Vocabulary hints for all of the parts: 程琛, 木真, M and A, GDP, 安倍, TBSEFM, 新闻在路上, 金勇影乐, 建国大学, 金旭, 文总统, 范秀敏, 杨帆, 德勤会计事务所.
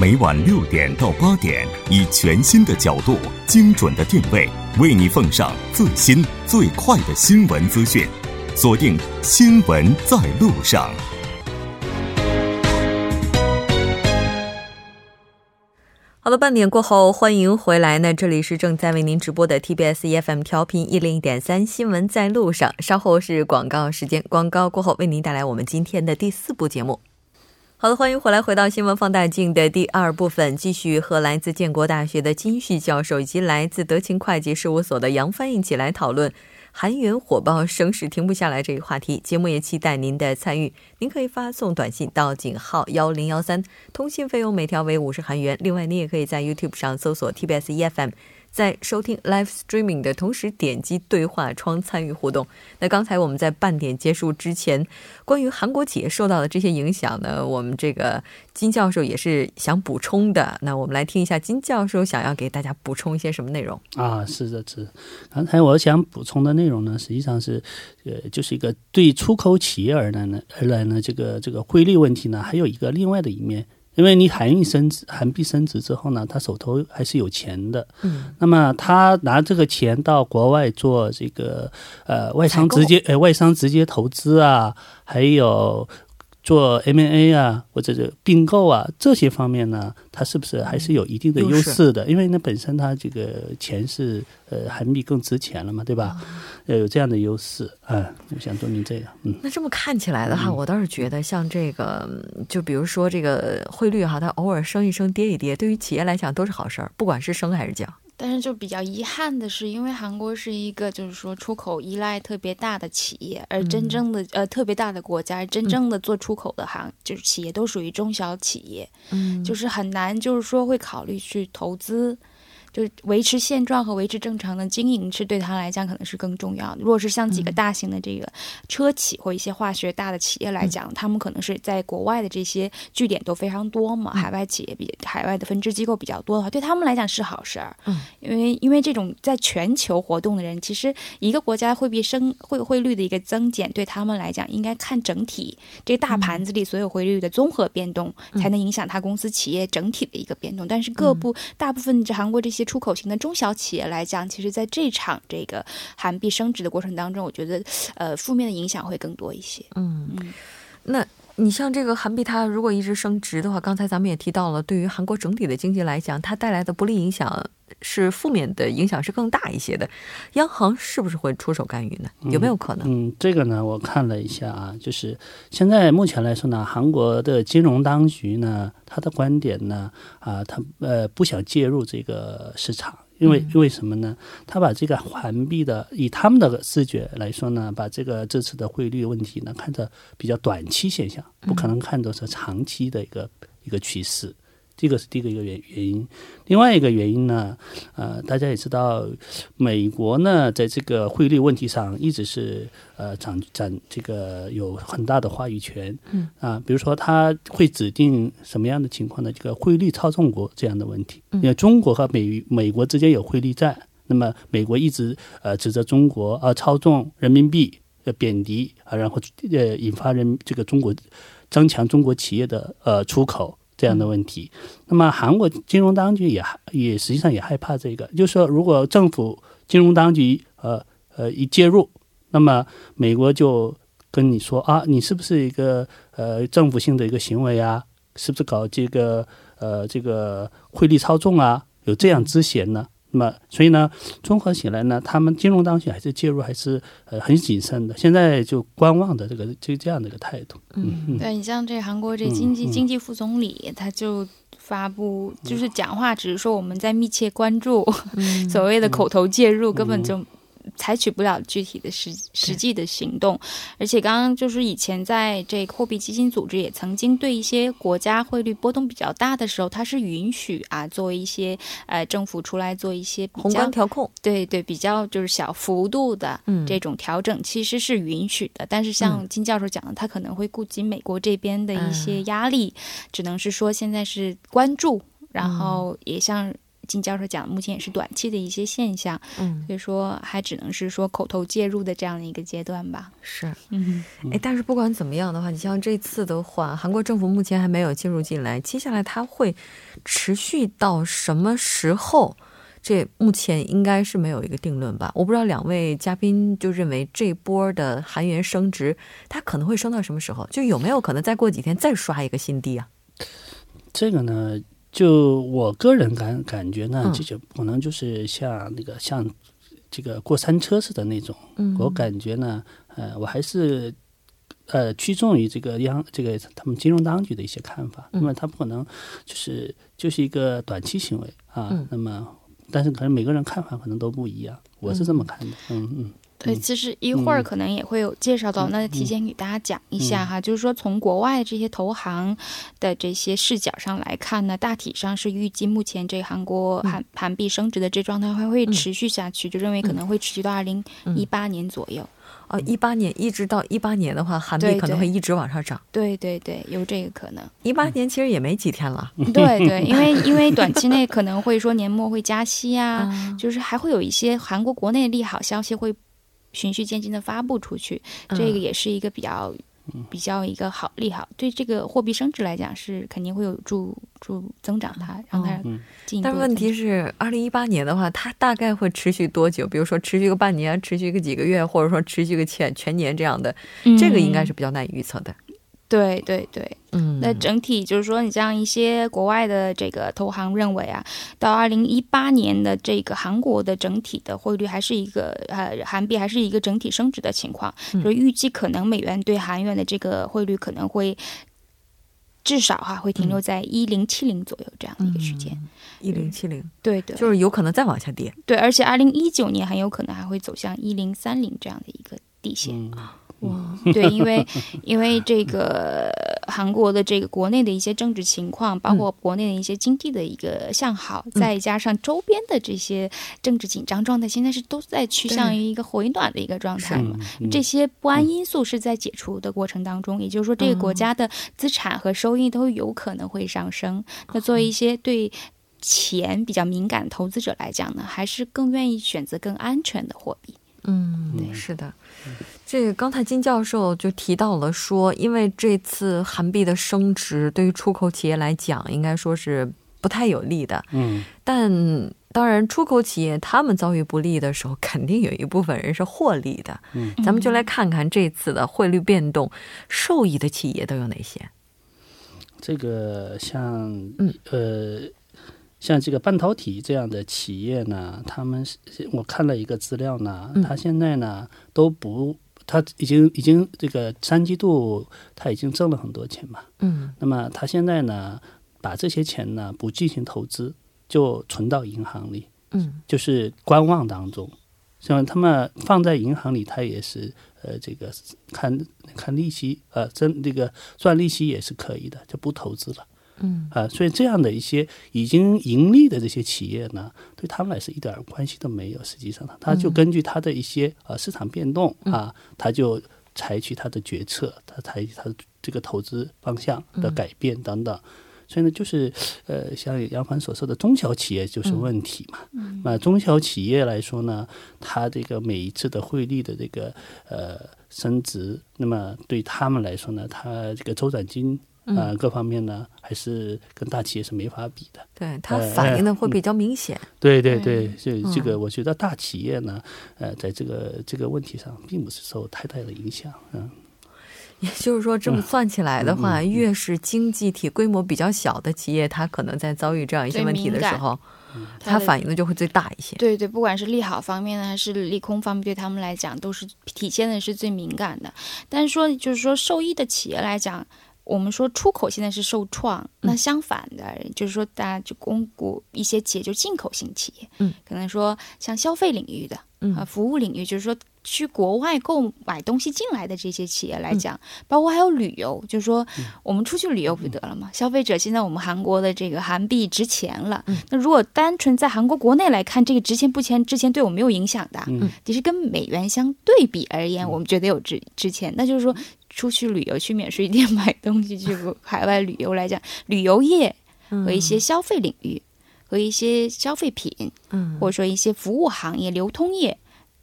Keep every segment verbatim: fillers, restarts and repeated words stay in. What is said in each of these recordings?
每晚六点到八点，以全新的角度、精准的定位，为你奉上最新最快的新闻资讯。锁定《新闻在路上》。好了，半点过后欢迎回来呢，这里是正在为您直播的 T B S E F M 调频 一零一点三 新闻在路上，稍后是广告时间，广告过后为您带来我们今天的第四部节目。好的，欢迎回来，回到新闻放大镜的第二部分，继续和来自建国大学的金旭教授以及来自德勤会计事务所的杨帆一起来讨论韩元火爆升势停不下来这一话题。节目也期待您的参与，您可以发送短信到井号一零一三，通信费用每条为五十韩元。另外您也可以在 YouTube 上搜索 T B S E F M， 在收听 Live Streaming 的同时点击对话窗参与互动。那刚才我们在半点结束之前，关于韩国企业受到的这些影响呢，我们这个金教授也是想补充的，那我们来听一下金教授想要给大家补充一些什么内容啊？是的，是。刚才我想补充的内容呢，实际上是呃，就是一个对出口企业而来呢，而来呢，这个这个汇率问题呢，还有一个另外的一面。因为你韩币升值，韩币升值之后呢，他手头还是有钱的，嗯，那么他拿这个钱到国外做这个呃外商直接呃外商直接投资啊，还有做 M and A 啊，或者是并购啊，这些方面呢，它是不是还是有一定的优势的？嗯、因为呢，本身它这个钱是呃韩币更值钱了嘛，对吧？呃、嗯，有这样的优势啊、嗯，我想说明这样。嗯，那这么看起来的话，我倒是觉得像这个，就比如说这个汇率哈、啊，它偶尔升一升、跌一跌，对于企业来讲都是好事儿，不管是升还是降。但是就比较遗憾的是，因为韩国是一个就是说出口依赖特别大的企业，而真正的、嗯、呃特别大的国家，真正的做出口的行、嗯、就是企业都属于中小企业，嗯，就是很难就是说会考虑去投资，就是维持现状和维持正常的经营是对他来讲可能是更重要的。如果是像几个大型的这个车企或一些化学大的企业来讲、嗯、他们可能是在国外的这些据点都非常多嘛，海外企业比海外的分支机构比较多的话，对他们来讲是好事儿、嗯。因为因为这种在全球活动的人，其实一个国家汇率升汇汇率的一个增减，对他们来讲应该看整体这个大盘子里所有汇率的综合变动、嗯、才能影响他公司企业整体的一个变动。但是各部、嗯、大部分韩国这些出口型的中小企业来讲，其实在这场这个韩币升值的过程当中，我觉得呃负面的影响会更多一些。嗯，那你像这个韩币它如果一直升值的话，刚才咱们也提到了，对于韩国整体的经济来讲，它带来的不利影响是负面的影响是更大一些的。央行是不是会出手干预呢？有没有可能？ 嗯, 嗯，这个呢我看了一下啊，就是现在目前来说呢，韩国的金融当局呢，他的观点呢啊，他呃不想介入这个市场。因为因为什么呢？他把这个韩币的，以他们的视觉来说呢，把这个这次的汇率问题呢看着比较短期现象，不可能看作是长期的一个一个趋势。这个是第一个一个原原因。另外一个原因呢，呃，大家也知道，美国呢在这个汇率问题上一直是呃掌掌这个有很大的话语权，嗯啊、呃，比如说他会指定什么样的情况呢？这个汇率操纵国这样的问题，因为中国和美美国之间有汇率战，那么美国一直呃指责中国啊、呃、操纵人民币呃贬低啊，然后呃引发人这个中国增强中国企业的呃出口。这样的问题，那么韩国金融当局也也实际上也害怕这个，就是说如果政府金融当局呃呃一介入，那么美国就跟你说啊，你是不是一个呃政府性的一个行为啊，是不是搞这个呃这个汇率操纵啊，有这样之嫌呢？那么所以呢，综合起来呢，他们金融当局还是介入还是呃很谨慎的，现在就观望的这个就这样的一个态度。嗯，对，你像这韩国这经济、嗯、经济副总理、嗯、他就发布就是讲话，只是说我们在密切关注、嗯、所谓的口头介入、嗯、根本就采取不了具体的实实际的行动。而且刚刚就是以前在这个货币基金组织也曾经对一些国家汇率波动比较大的时候，它是允许啊作为一些呃政府出来做一些比较宏观调控，对对，比较就是小幅度的这种调整、嗯、其实是允许的。但是像金教授讲的，他可能会顾及美国这边的一些压力、嗯、只能是说现在是关注，然后也像金教授讲目前也是短期的一些现象，嗯，所以说还只能是说口头介入的这样的一个阶段吧。是，嗯，哎，但是不管怎么样的话，你像这次的话，韩国政府目前还没有介入进来，接下来它会持续到什么时候？这目前应该是没有一个定论吧。我不知道两位嘉宾就认为这波的韩元升值它可能会升到什么时候，就有没有可能再过几天再刷一个新低啊？这个呢，就我个人感感觉呢，这就可能就是像那个像这个过山车似的那种，嗯，我感觉呢，呃，我还是呃趋重于这个央这个他们金融当局的一些看法。那么他不可能就是就是一个短期行为啊，嗯，那么。但是可能每个人看法可能都不一样，我是这么看的。嗯嗯，对，其实一会儿可能也会有介绍到，嗯，那提前给大家讲一下哈，嗯，就是说从国外这些投行的这些视角上来看呢，大体上是预计目前这韩国韩韩币升值的这状态还会持续下去，嗯，就认为可能会持续到二零一八年左右。哦，一八年一直到一八年的话，韩币可能会一直往上涨。对对对，有这个可能。一八年其实也没几天了。对对，因为因为短期内可能会说年末会加息啊，就是还会有一些韩国国内利好消息会循序渐进的发布出去，这个也是一个比较。比较一个好利好，对这个货币升值来讲是肯定会有助助增长它，让它进一步增长。但问题是，二零一八年的话，它大概会持续多久？比如说持续个半年，持续个几个月，或者说持续个全全年这样的，这个应该是比较难以预测的。嗯，对对对，嗯，那整体就是说，你像一些国外的这个投行认为啊，到二零一八年的这个韩国的整体的汇率还是一个呃韩币还是一个整体升值的情况，嗯，就是预计可能美元对韩元的这个汇率可能会至少哈，啊，会停留在一零七零左右这样的一个时间，一零七零，对对，就是有可能再往下跌，对，而且二零一九年很有可能还会走向一零三零这样的一个底线。嗯哇，对，因为因为这个韩国的这个国内的一些政治情况，包括国内的一些经济的一个向好，嗯，再加上周边的这些政治紧张状态，现在是都在趋向于一个回暖的一个状态嘛。这些不安因素是在解除的过程当中，嗯，也就是说，这个国家的资产和收益都有可能会上升。嗯，那作为一些对钱比较敏感的投资者来讲呢，还是更愿意选择更安全的货币。嗯，对，是的。这个刚才金教授就提到了说，因为这次韩币的升值对于出口企业来讲，应该说是不太有利的。嗯，但当然，出口企业他们遭遇不利的时候，肯定有一部分人是获利的。嗯，咱们就来看看这次的汇率变动，受益的企业都有哪些？这个像，嗯，呃。像这个半导体这样的企业呢，他们我看了一个资料呢，他现在呢都不，他已经已经这个三季度他已经挣了很多钱嘛，嗯，那么他现在呢把这些钱呢不进行投资，就存到银行里，嗯，就是观望当中，像他们放在银行里，他也是呃这个看看利息，呃真这个赚利息也是可以的，就不投资了。嗯啊，所以这样的一些已经盈利的这些企业呢，对他们来说一点关系都没有。实际上，他就根据他的一些呃市场变动啊，他就采取他的决策，他采取他这个投资方向的改变等等。所以呢，就是呃，像杨帆所说的中小企业就是问题嘛。嗯，那中小企业来说呢，它这个每一次的汇率的这个呃升值，那么对他们来说呢，它这个周转金。呃，各方面呢，还是跟大企业是没法比的。对，它反映的会比较明显。呃嗯、对对对，所以这个我觉得大企业呢，呃，在这个这个问题上，并不是受太大的影响。嗯，也就是说，这么算起来的话，嗯、越是经济体规模比较小的企业，它可能在遭遇这样一些问题的时候。它反映的就会最大一些。对对，不管是利好方面呢，还是利空方面，对他们来讲都是体现的是最敏感的。但是说，就是说受益的企业来讲，我们说出口现在是受创，那相反的、嗯、就是说大家就公股一些企业就进口型企业，嗯，可能说像消费领域的、嗯、啊，服务领域，就是说去国外购买东西进来的这些企业来讲，嗯、包括还有旅游，就是说我们出去旅游不得了嘛、嗯？消费者现在我们韩国的这个韩币值钱了，嗯、那如果单纯在韩国国内来看，这个值钱不值钱，之前对我没有影响的，嗯，只是跟美元相对比而言，我们觉得有值值钱。那就是说出去旅游、去免税店买东西、去海外旅游来讲，旅游业和一些消费领域。嗯和一些消费品，嗯，或者说一些服务行业、流通业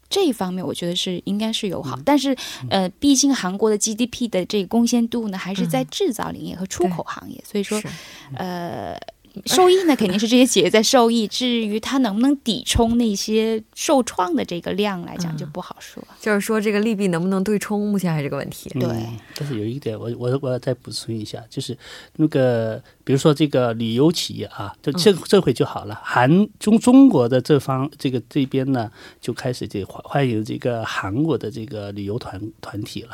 这一方面，我觉得是应该是友好、嗯、但是呃，毕竟韩国的 G D P 的这个贡献度呢还是在制造领域和出口行业、嗯、所以说呃受益呢肯定是这些企业在受益，至于它能不能抵冲那些受创的这个量来讲就不好说、嗯、就是说这个利弊能不能对冲目前还是个问题。对、嗯、但是有一点我我我要再补充一下，就是那个比如说这个旅游企业啊，就这这回就好了，韩中中国的这方这个这边呢就开始这欢迎这个韩国的这个旅游团团体了，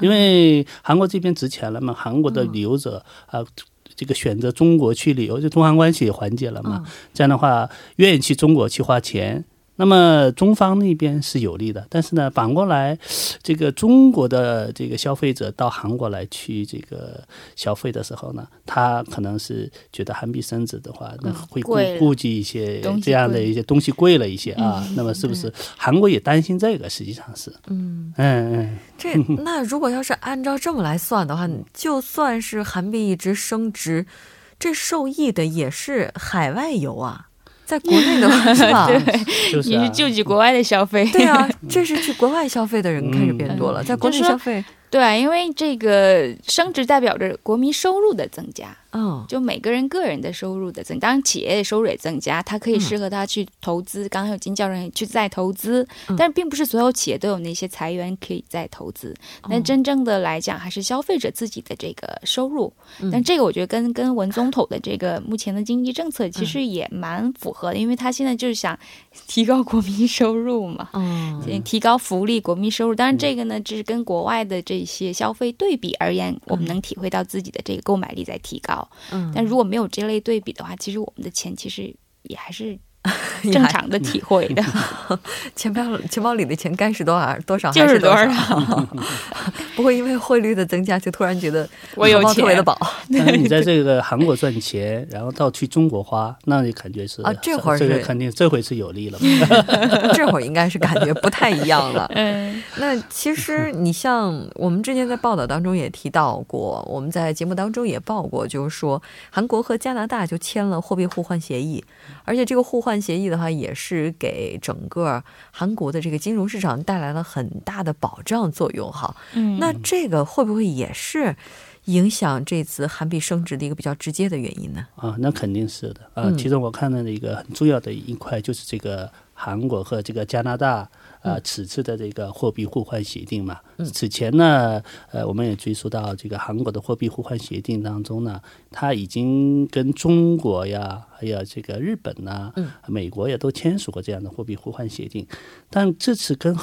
因为韩国这边值钱了嘛，韩国的旅游者啊、嗯呃这个选择中国去旅游，就中韩关系也缓解了嘛、嗯、这样的话愿意去中国去花钱，那么中方那边是有利的，但是呢反过来这个中国的这个消费者到韩国来去这个消费的时候呢，他可能是觉得韩币升值的话那会顾忌一些这样的一些东西贵了一些啊、嗯、那么是不是韩国也担心这个，实际上是嗯嗯嗯这那如果要是按照这么来算的话，就算是韩币一直升值，这受益的也是海外游啊，在国内的话是吧？对，就是啊、你是救济国外的消费。对啊，这是去国外消费的人开始变多了，嗯、在国内消费。对、啊，因为这个升值代表着国民收入的增加，嗯，就每个人个人的收入的增加，当然企业的收入也增加，它可以适合他去投资。嗯、刚刚有金教授去再投资、嗯，但并不是所有企业都有那些财源可以再投资。但真正的来讲，还是消费者自己的这个收入。嗯、但这个我觉得跟跟文总统的这个目前的经济政策其实也蛮符合的，嗯、因为他现在就是想提高国民收入嘛，嗯，提高福利、国民收入。当然这个呢，只、嗯、是跟国外的这。一些消费对比而言，我们能体会到自己的这个购买力在提高、嗯、但如果没有这类对比的话，其实我们的钱其实也还是正常的体会的钱包钱包里的钱该是多少多少还是多少、就是、不会因为汇率的增加就突然觉得我有钱特别的饱。但是你在这个韩国赚钱然后到去中国花，那你感觉是啊，这会儿是这个肯定这回是有利了这会儿应该是感觉不太一样了嗯，那其实你像我们之前在报道当中也提到过，我们在节目当中也报过，就是说韩国和加拿大就签了货币互换协议，而且这个互换协议的话也是给整个韩国的这个金融市场带来了很大的保障作用哈、嗯、那这个会不会也是影响这次韩币升值的一个比较直接的原因呢？啊，那肯定是的啊。其中我看到的一个很重要的一块就是这个韩国和这个加拿大啊、呃，此次的这个货币互换协定嘛，此前呢，呃，我们也追溯到这个韩国的货币互换协定当中呢，它已经跟中国呀，还有这个日本呐、啊，美国也都签署过这样的货币互换协定，但这次跟，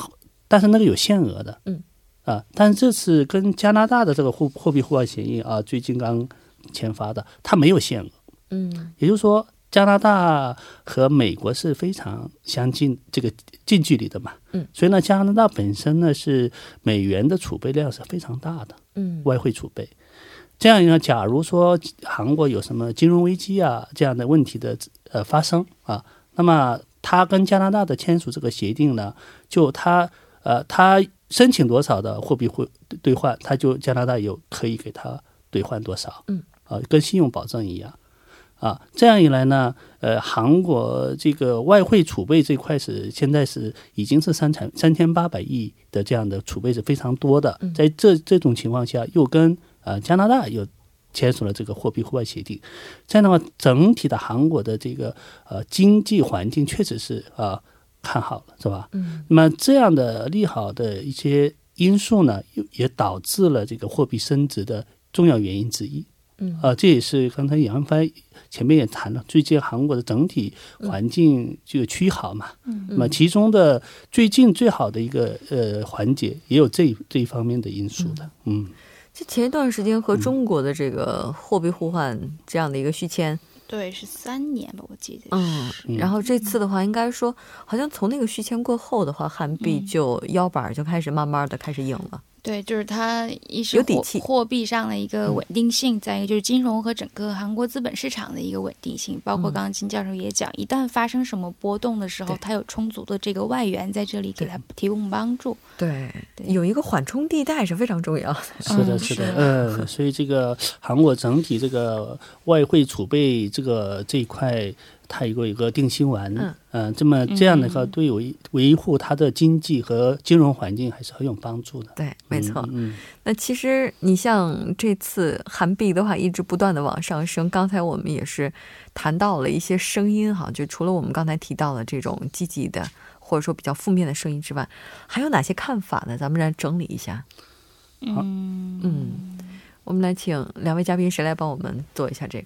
但是那个有限额的，嗯，啊，但这次跟加拿大的这个货货币互换协议啊，最近刚签发的，它没有限额，嗯，也就是说。加拿大和美国是非常相近，这个近距离的嘛，嗯，所以呢，加拿大本身呢是美元的储备量是非常大的，嗯，外汇储备。这样呢，假如说韩国有什么金融危机啊这样的问题的呃发生啊，那么他跟加拿大的签署这个协定呢，就他呃他申请多少的货币汇兑换，他就加拿大有可以给他兑换多少，嗯，啊，跟信用保证一样。啊，这样一来呢，呃，韩国这个外汇储备这块是现在是已经是三千三千八百亿的这样的储备是非常多的，在这这种情况下，又跟呃加拿大又签署了这个货币互换协定，这样的话，整体的韩国的这个呃经济环境确实是啊、呃、看好了，是吧？嗯，那么这样的利好的一些因素呢，也导致了这个货币升值的重要原因之一。嗯、呃、这也是刚才杨帆前面也谈了，最近韩国的整体环境就趋好嘛，嗯，那么其中的最近最好的一个呃环节也有这这一方面的因素的。嗯，就前一段时间和中国的这个货币互换这样的一个续签，对，是三年吧，我记得。嗯，然后这次的话，应该说，好像从那个续签过后的话，韩币就腰板就开始慢慢的开始硬了。对，就是它一是货币上的一个稳定性，再一个就是金融和整个韩国资本市场的一个稳定性，包括刚刚金教授也讲，一旦发生什么波动的时候，它有充足的这个外援在这里给它提供帮助。 对, 对有一个缓冲地带是非常重要的。是的是的，嗯，所以这个韩国整体这个外汇储备这个这一块它有一个定心丸，嗯、呃，这么这样的话对维维护它的经济和金融环境还是很有帮助的。对，没错。嗯，嗯那其实你像这次韩币的话，一直不断的往上升。刚才我们也是谈到了一些声音哈，就除了我们刚才提到的这种积极的或者说比较负面的声音之外，还有哪些看法呢？咱们来整理一下。嗯嗯，我们来请两位嘉宾，谁来帮我们做一下这个？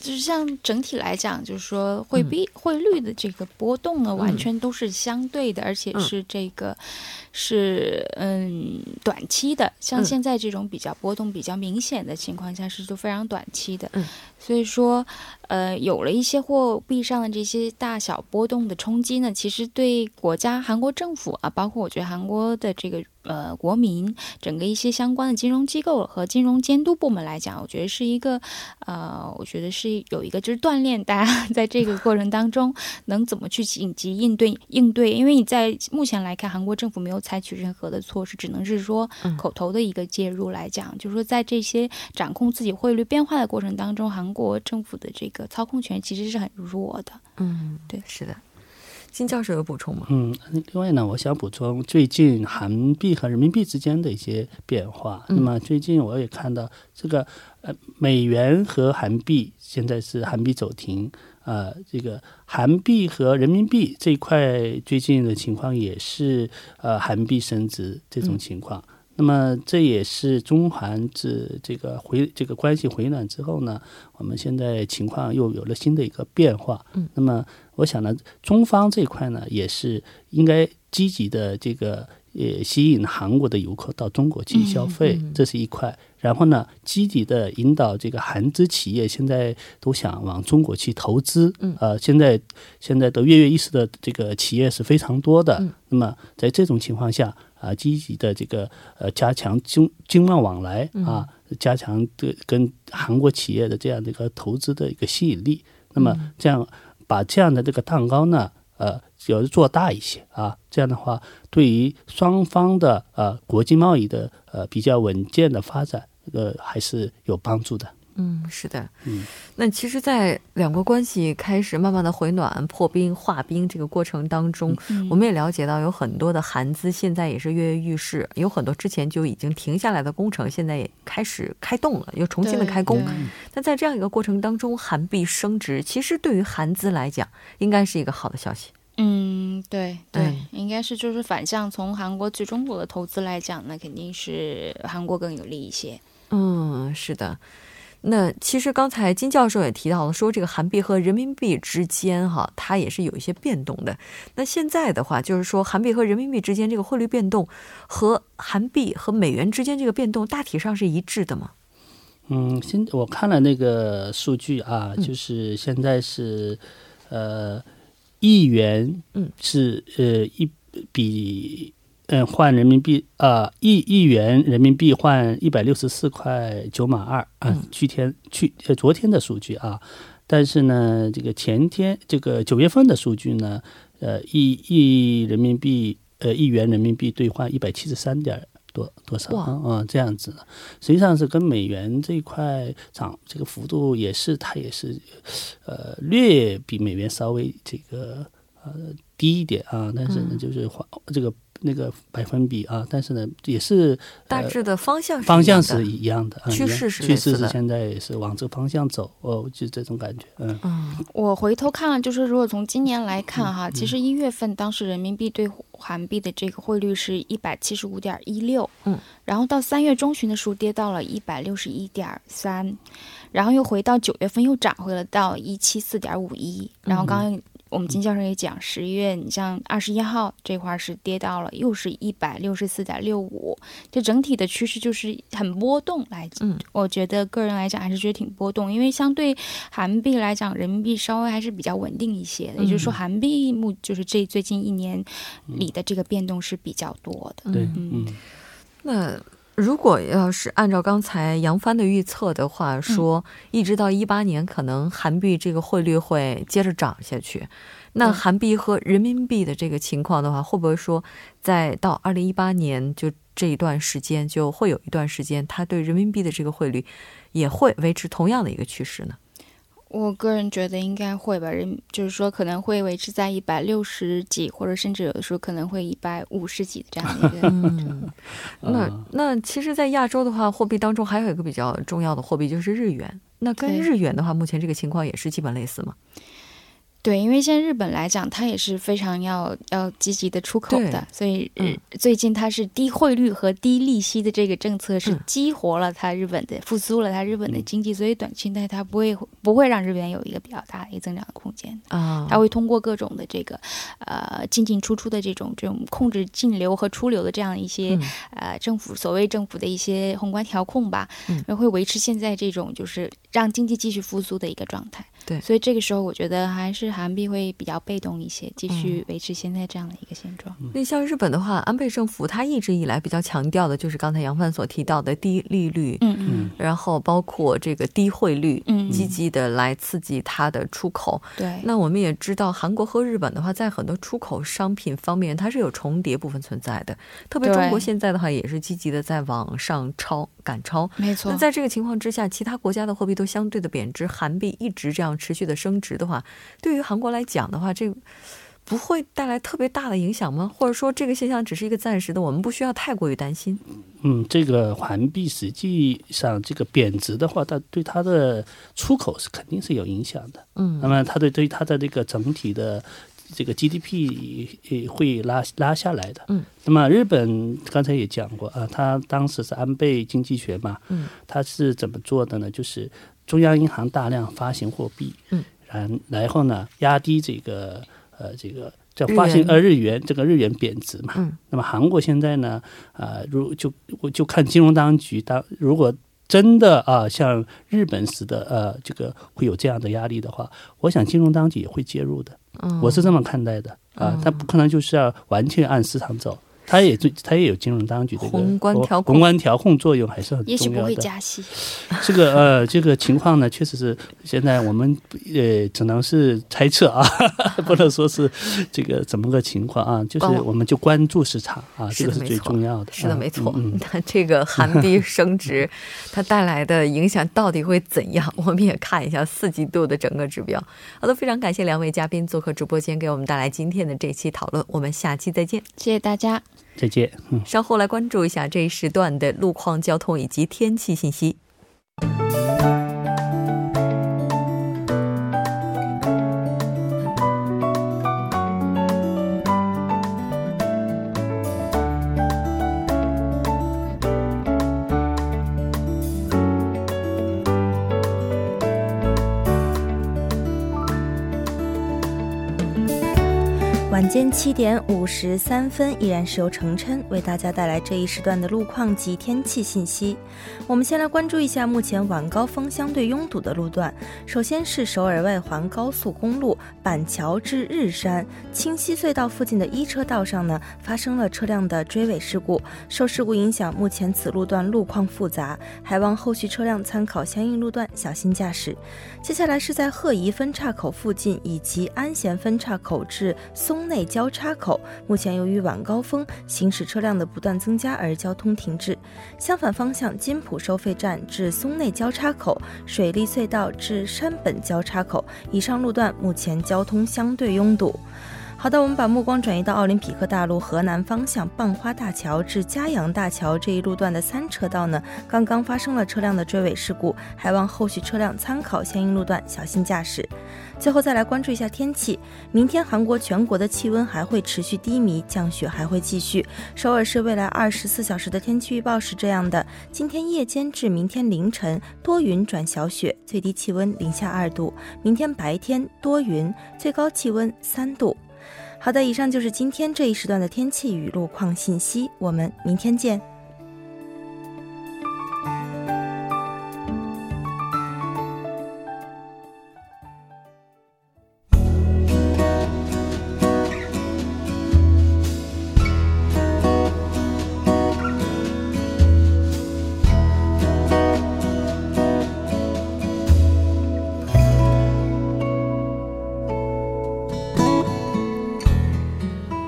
就是像整体来讲，就是说汇币、嗯、汇率的这个波动呢，完全都是相对的，嗯、而且是这个是嗯短期的。像现在这种比较波动比较明显的情况下，是就非常短期的。嗯，所以说，呃，有了一些货币上的这些大小波动的冲击呢，其实对国家韩国政府啊，包括我觉得韩国的这个。呃，国民整个一些相关的金融机构和金融监督部门来讲，我觉得是一个呃，我觉得是有一个就是锻炼大家在这个过程当中能怎么去紧急应对应对，因为你在目前来看，韩国政府没有采取任何的措施，只能是说口头的一个介入来讲，嗯、就是说在这些掌控自己汇率变化的过程当中，韩国政府的这个操控权其实是很弱的。嗯，对，是的。金教授有补充吗？嗯，另外呢，我想补充最近韩币和人民币之间的一些变化。嗯、那么最近我也看到这个呃，美元和韩币现在是韩币走停，呃，这个韩币和人民币这一块最近的情况也是呃韩币升值这种情况。嗯那么这也是中韩自这个回这个关系回暖之后呢，我们现在情况又有了新的一个变化。嗯，那么我想呢，中方这块呢也是应该积极的这个也吸引韩国的游客到中国去消费，嗯嗯嗯这是一块。然后呢，积极的引导这个韩资企业现在都想往中国去投资，嗯，呃，现在现在的跃跃欲试的这个企业是非常多的。嗯、那么在这种情况下啊，积极的这个呃加强经经贸往来啊，加强对跟韩国企业的这样的一个投资的一个吸引力。那么这样把这样的这个蛋糕呢，呃。要做大一些啊，这样的话对于双方的呃国际贸易的呃比较稳健的发展，呃还是有帮助的。嗯，是的。嗯，那其实在两国关系开始慢慢的回暖、破冰、化冰这个过程当中，嗯、我们也了解到有很多的韩资现在也是跃跃欲试，有很多之前就已经停下来的工程现在也开始开动了，又重新的开工。那在这样一个过程当中，韩币升值其实对于韩资来讲应该是一个好的消息。嗯，对对、嗯，应该是就是反向从韩国去中国的投资来讲呢，肯定是韩国更有利一些。嗯，是的。那其实刚才金教授也提到了，说这个韩币和人民币之间哈，它也是有一些变动的。那现在的话，就是说韩币和人民币之间这个汇率变动和韩币和美元之间这个变动大体上是一致的吗？嗯，现我看了那个数据啊，就是现在是、嗯、呃。一元是呃一比嗯、呃、换人民币啊、呃、一一元人民币换一百六十四块九毛二啊，去天去呃昨天的数据啊，但是呢这个前天这个九月份的数据呢，呃一一人民币呃一元人民币兑换一百七十三点多多少啊、嗯、这样子，实际上是跟美元这一块涨这个幅度也是它也是，呃略比美元稍微这个呃低一点啊，但是呢就是换这个那个百分比啊，但是呢也是、呃、大致的方向方向是一样的，趋势是趋势是现在也是往这个方向走哦，就这种感觉。嗯，嗯我回头看了，就是如果从今年来看哈，嗯、其实一月份当时人民币对韩币的这个汇率是一百七十五点一六，嗯，然后到三月中旬的时候跌到了一百六十一点三，然后又回到九月份又涨回了到一七四点五一，然后刚刚、嗯。我们金教授也讲，十一月你像二十一号这块是跌到了，又是一百六十四点六五，这整体的趋势就是很波动来。嗯，我觉得个人来讲还是觉得挺波动，因为相对韩币来讲，人民币稍微还是比较稳定一些的。嗯、也就是说，韩币目就是这最近一年里的这个变动是比较多的。对，嗯，嗯那。如果要是按照刚才杨帆的预测的话，说一直到一八年，可能韩币这个汇率会接着涨下去。那韩币和人民币的这个情况的话，会不会说在到二零一八年就这一段时间，就会有一段时间，它对人民币的这个汇率也会维持同样的一个趋势呢？我个人觉得应该会吧，人就是说可能会维持在一百六十几，或者甚至有的时候可能会一百五十几的这样的一个。嗯、那那其实，在亚洲的话，货币当中还有一个比较重要的货币就是日元。那跟日元的话，目前这个情况也是基本类似吗？对，因为现在日本来讲，它也是非常要要积极的出口的，所以、嗯、最近它是低汇率和低利息的这个政策是激活了它日本的、嗯、复苏了它日本的经济，所以短期内它不会不会让日元有一个比较大的一个增长的空间啊、哦，它会通过各种的这个呃进进出出的这种这种控制进流和出流的这样一些、嗯、呃政府所谓政府的一些宏观调控吧，嗯、会维持现在这种就是让经济继续复苏的一个状态。对，所以这个时候我觉得还是韩币会比较被动一些，继续维持现在这样的一个现状。那像日本的话，安倍政府他一直以来比较强调的就是刚才杨帆所提到的低利率，嗯嗯，然后包括这个低汇率，嗯，积极的来刺激它的出口。对，那我们也知道韩国和日本的话，在很多出口商品方面它是有重叠部分存在的，特别中国现在的话也是积极的在往上超赶超，没错。那在这个情况之下，其他国家的货币都相对的贬值，韩币一直这样持续的升值的话，对于韩国来讲的话，这不会带来特别大的影响吗？或者说这个现象只是一个暂时的，我们不需要太过于担心？嗯，这个韩币实际上这个贬值的话，它对它的出口是肯定是有影响的。嗯，那么它对对它的这个整体的这个 G D P 会拉拉下来的。嗯，那么日本刚才也讲过啊，它当时是安倍经济学嘛，嗯，它是怎么做的呢？就是中央银行大量发行货币，嗯，然然后呢，压低这个呃这个叫发行呃日元，这个日元贬值嘛。嗯，那么韩国现在呢，啊、呃，如就就看金融当局当如果。真的啊，像日本似的，呃，这个会有这样的压力的话，我想金融当局也会介入的，我是这么看待的啊。他不可能就是要完全按市场走，他也他也有金融当局这个宏观调宏观调控作用还是很重要的。也许不会加息。这个呃，这个情况呢，确实是现在我们呃只能是猜测啊，不能说是这个怎么个情况啊，就是我们就关注市场啊，哦、这个是最重要的。是的，没错。嗯，那这个韩币升值它带来的影响到底会怎样？我们也看一下四季度的整个指标。好的，非常感谢两位嘉宾做客直播间，给我们带来今天的这期讨论。我们下期再见。谢谢大家。再见、嗯、稍后来关注一下这一时段的路况、交通以及天气信息。晚间七点五十三分，依然是由程琛为大家带来这一时段的路况及天气信息。我们先来关注一下目前晚高峰相对拥堵的路段，首先是首尔外环高速公路板桥至日山清溪隧道附近的一车道上呢，发生了车辆的追尾事故，受事故影响，目前此路段路况复杂，还望后续车辆参考相应路段小心驾驶。接下来是在鹤宜分岔口附近以及安贤分岔口至松内交叉口，目前由于晚高峰行驶车辆的不断增加而交通停滞。相反方向，金浦收费站至松内交叉口、水利隧道至山本交叉口以上路段目前交通相对拥堵。好的，我们把目光转移到奥林匹克大陆河南方向棒花大桥至嘉阳大桥这一路段的三车道呢，刚刚发生了车辆的追尾事故，还望后续车辆参考相应路段小心驾驶。最后再来关注一下天气，明天韩国全国的气温还会持续低迷，降雪还会继续。首尔市未来二十四小时的天气预报是这样的，今天夜间至明天凌晨多云转小雪，最低气温零下二度，明天白天多云，最高气温三度。好的，以上就是今天这一时段的天气与路况信息，我们明天见。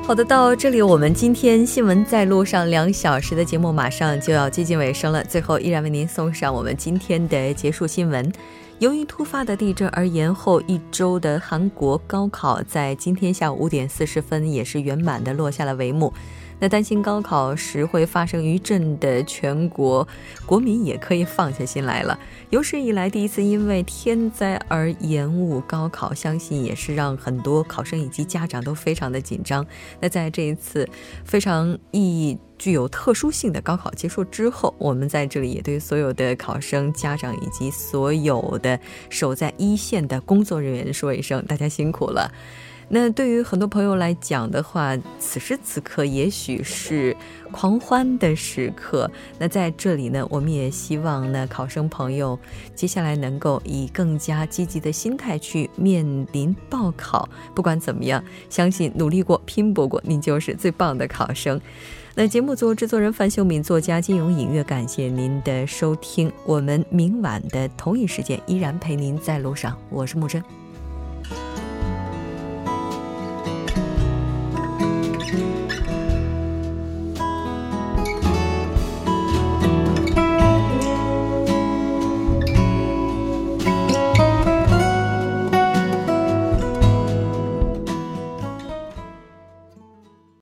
好的，到这里我们今天新闻在路上两小时的节目马上就要接近尾声了，最后依然为您送上我们今天的结束新闻。由于突发的地震而延后一周的韩国高考在今天下午五点四十分也是圆满地落下了帷幕。那担心高考时会发生余震的全国国民也可以放下心来了。有史以来第一次因为天灾而延误高考，相信也是让很多考生以及家长都非常的紧张。那在这一次非常意义具有特殊性的高考结束之后，我们在这里也对所有的考生、家长以及所有的守在一线的工作人员说一声，大家辛苦了。那对于很多朋友来讲的话，此时此刻也许是狂欢的时刻。那在这里呢，我们也希望呢，考生朋友接下来能够以更加积极的心态去面临报考。不管怎么样，相信努力过、拼搏过，您就是最棒的考生。那节目组制作人范秀敏，作家金勇影乐，感谢您的收听。我们明晚的同一时间依然陪您在路上，我是木真。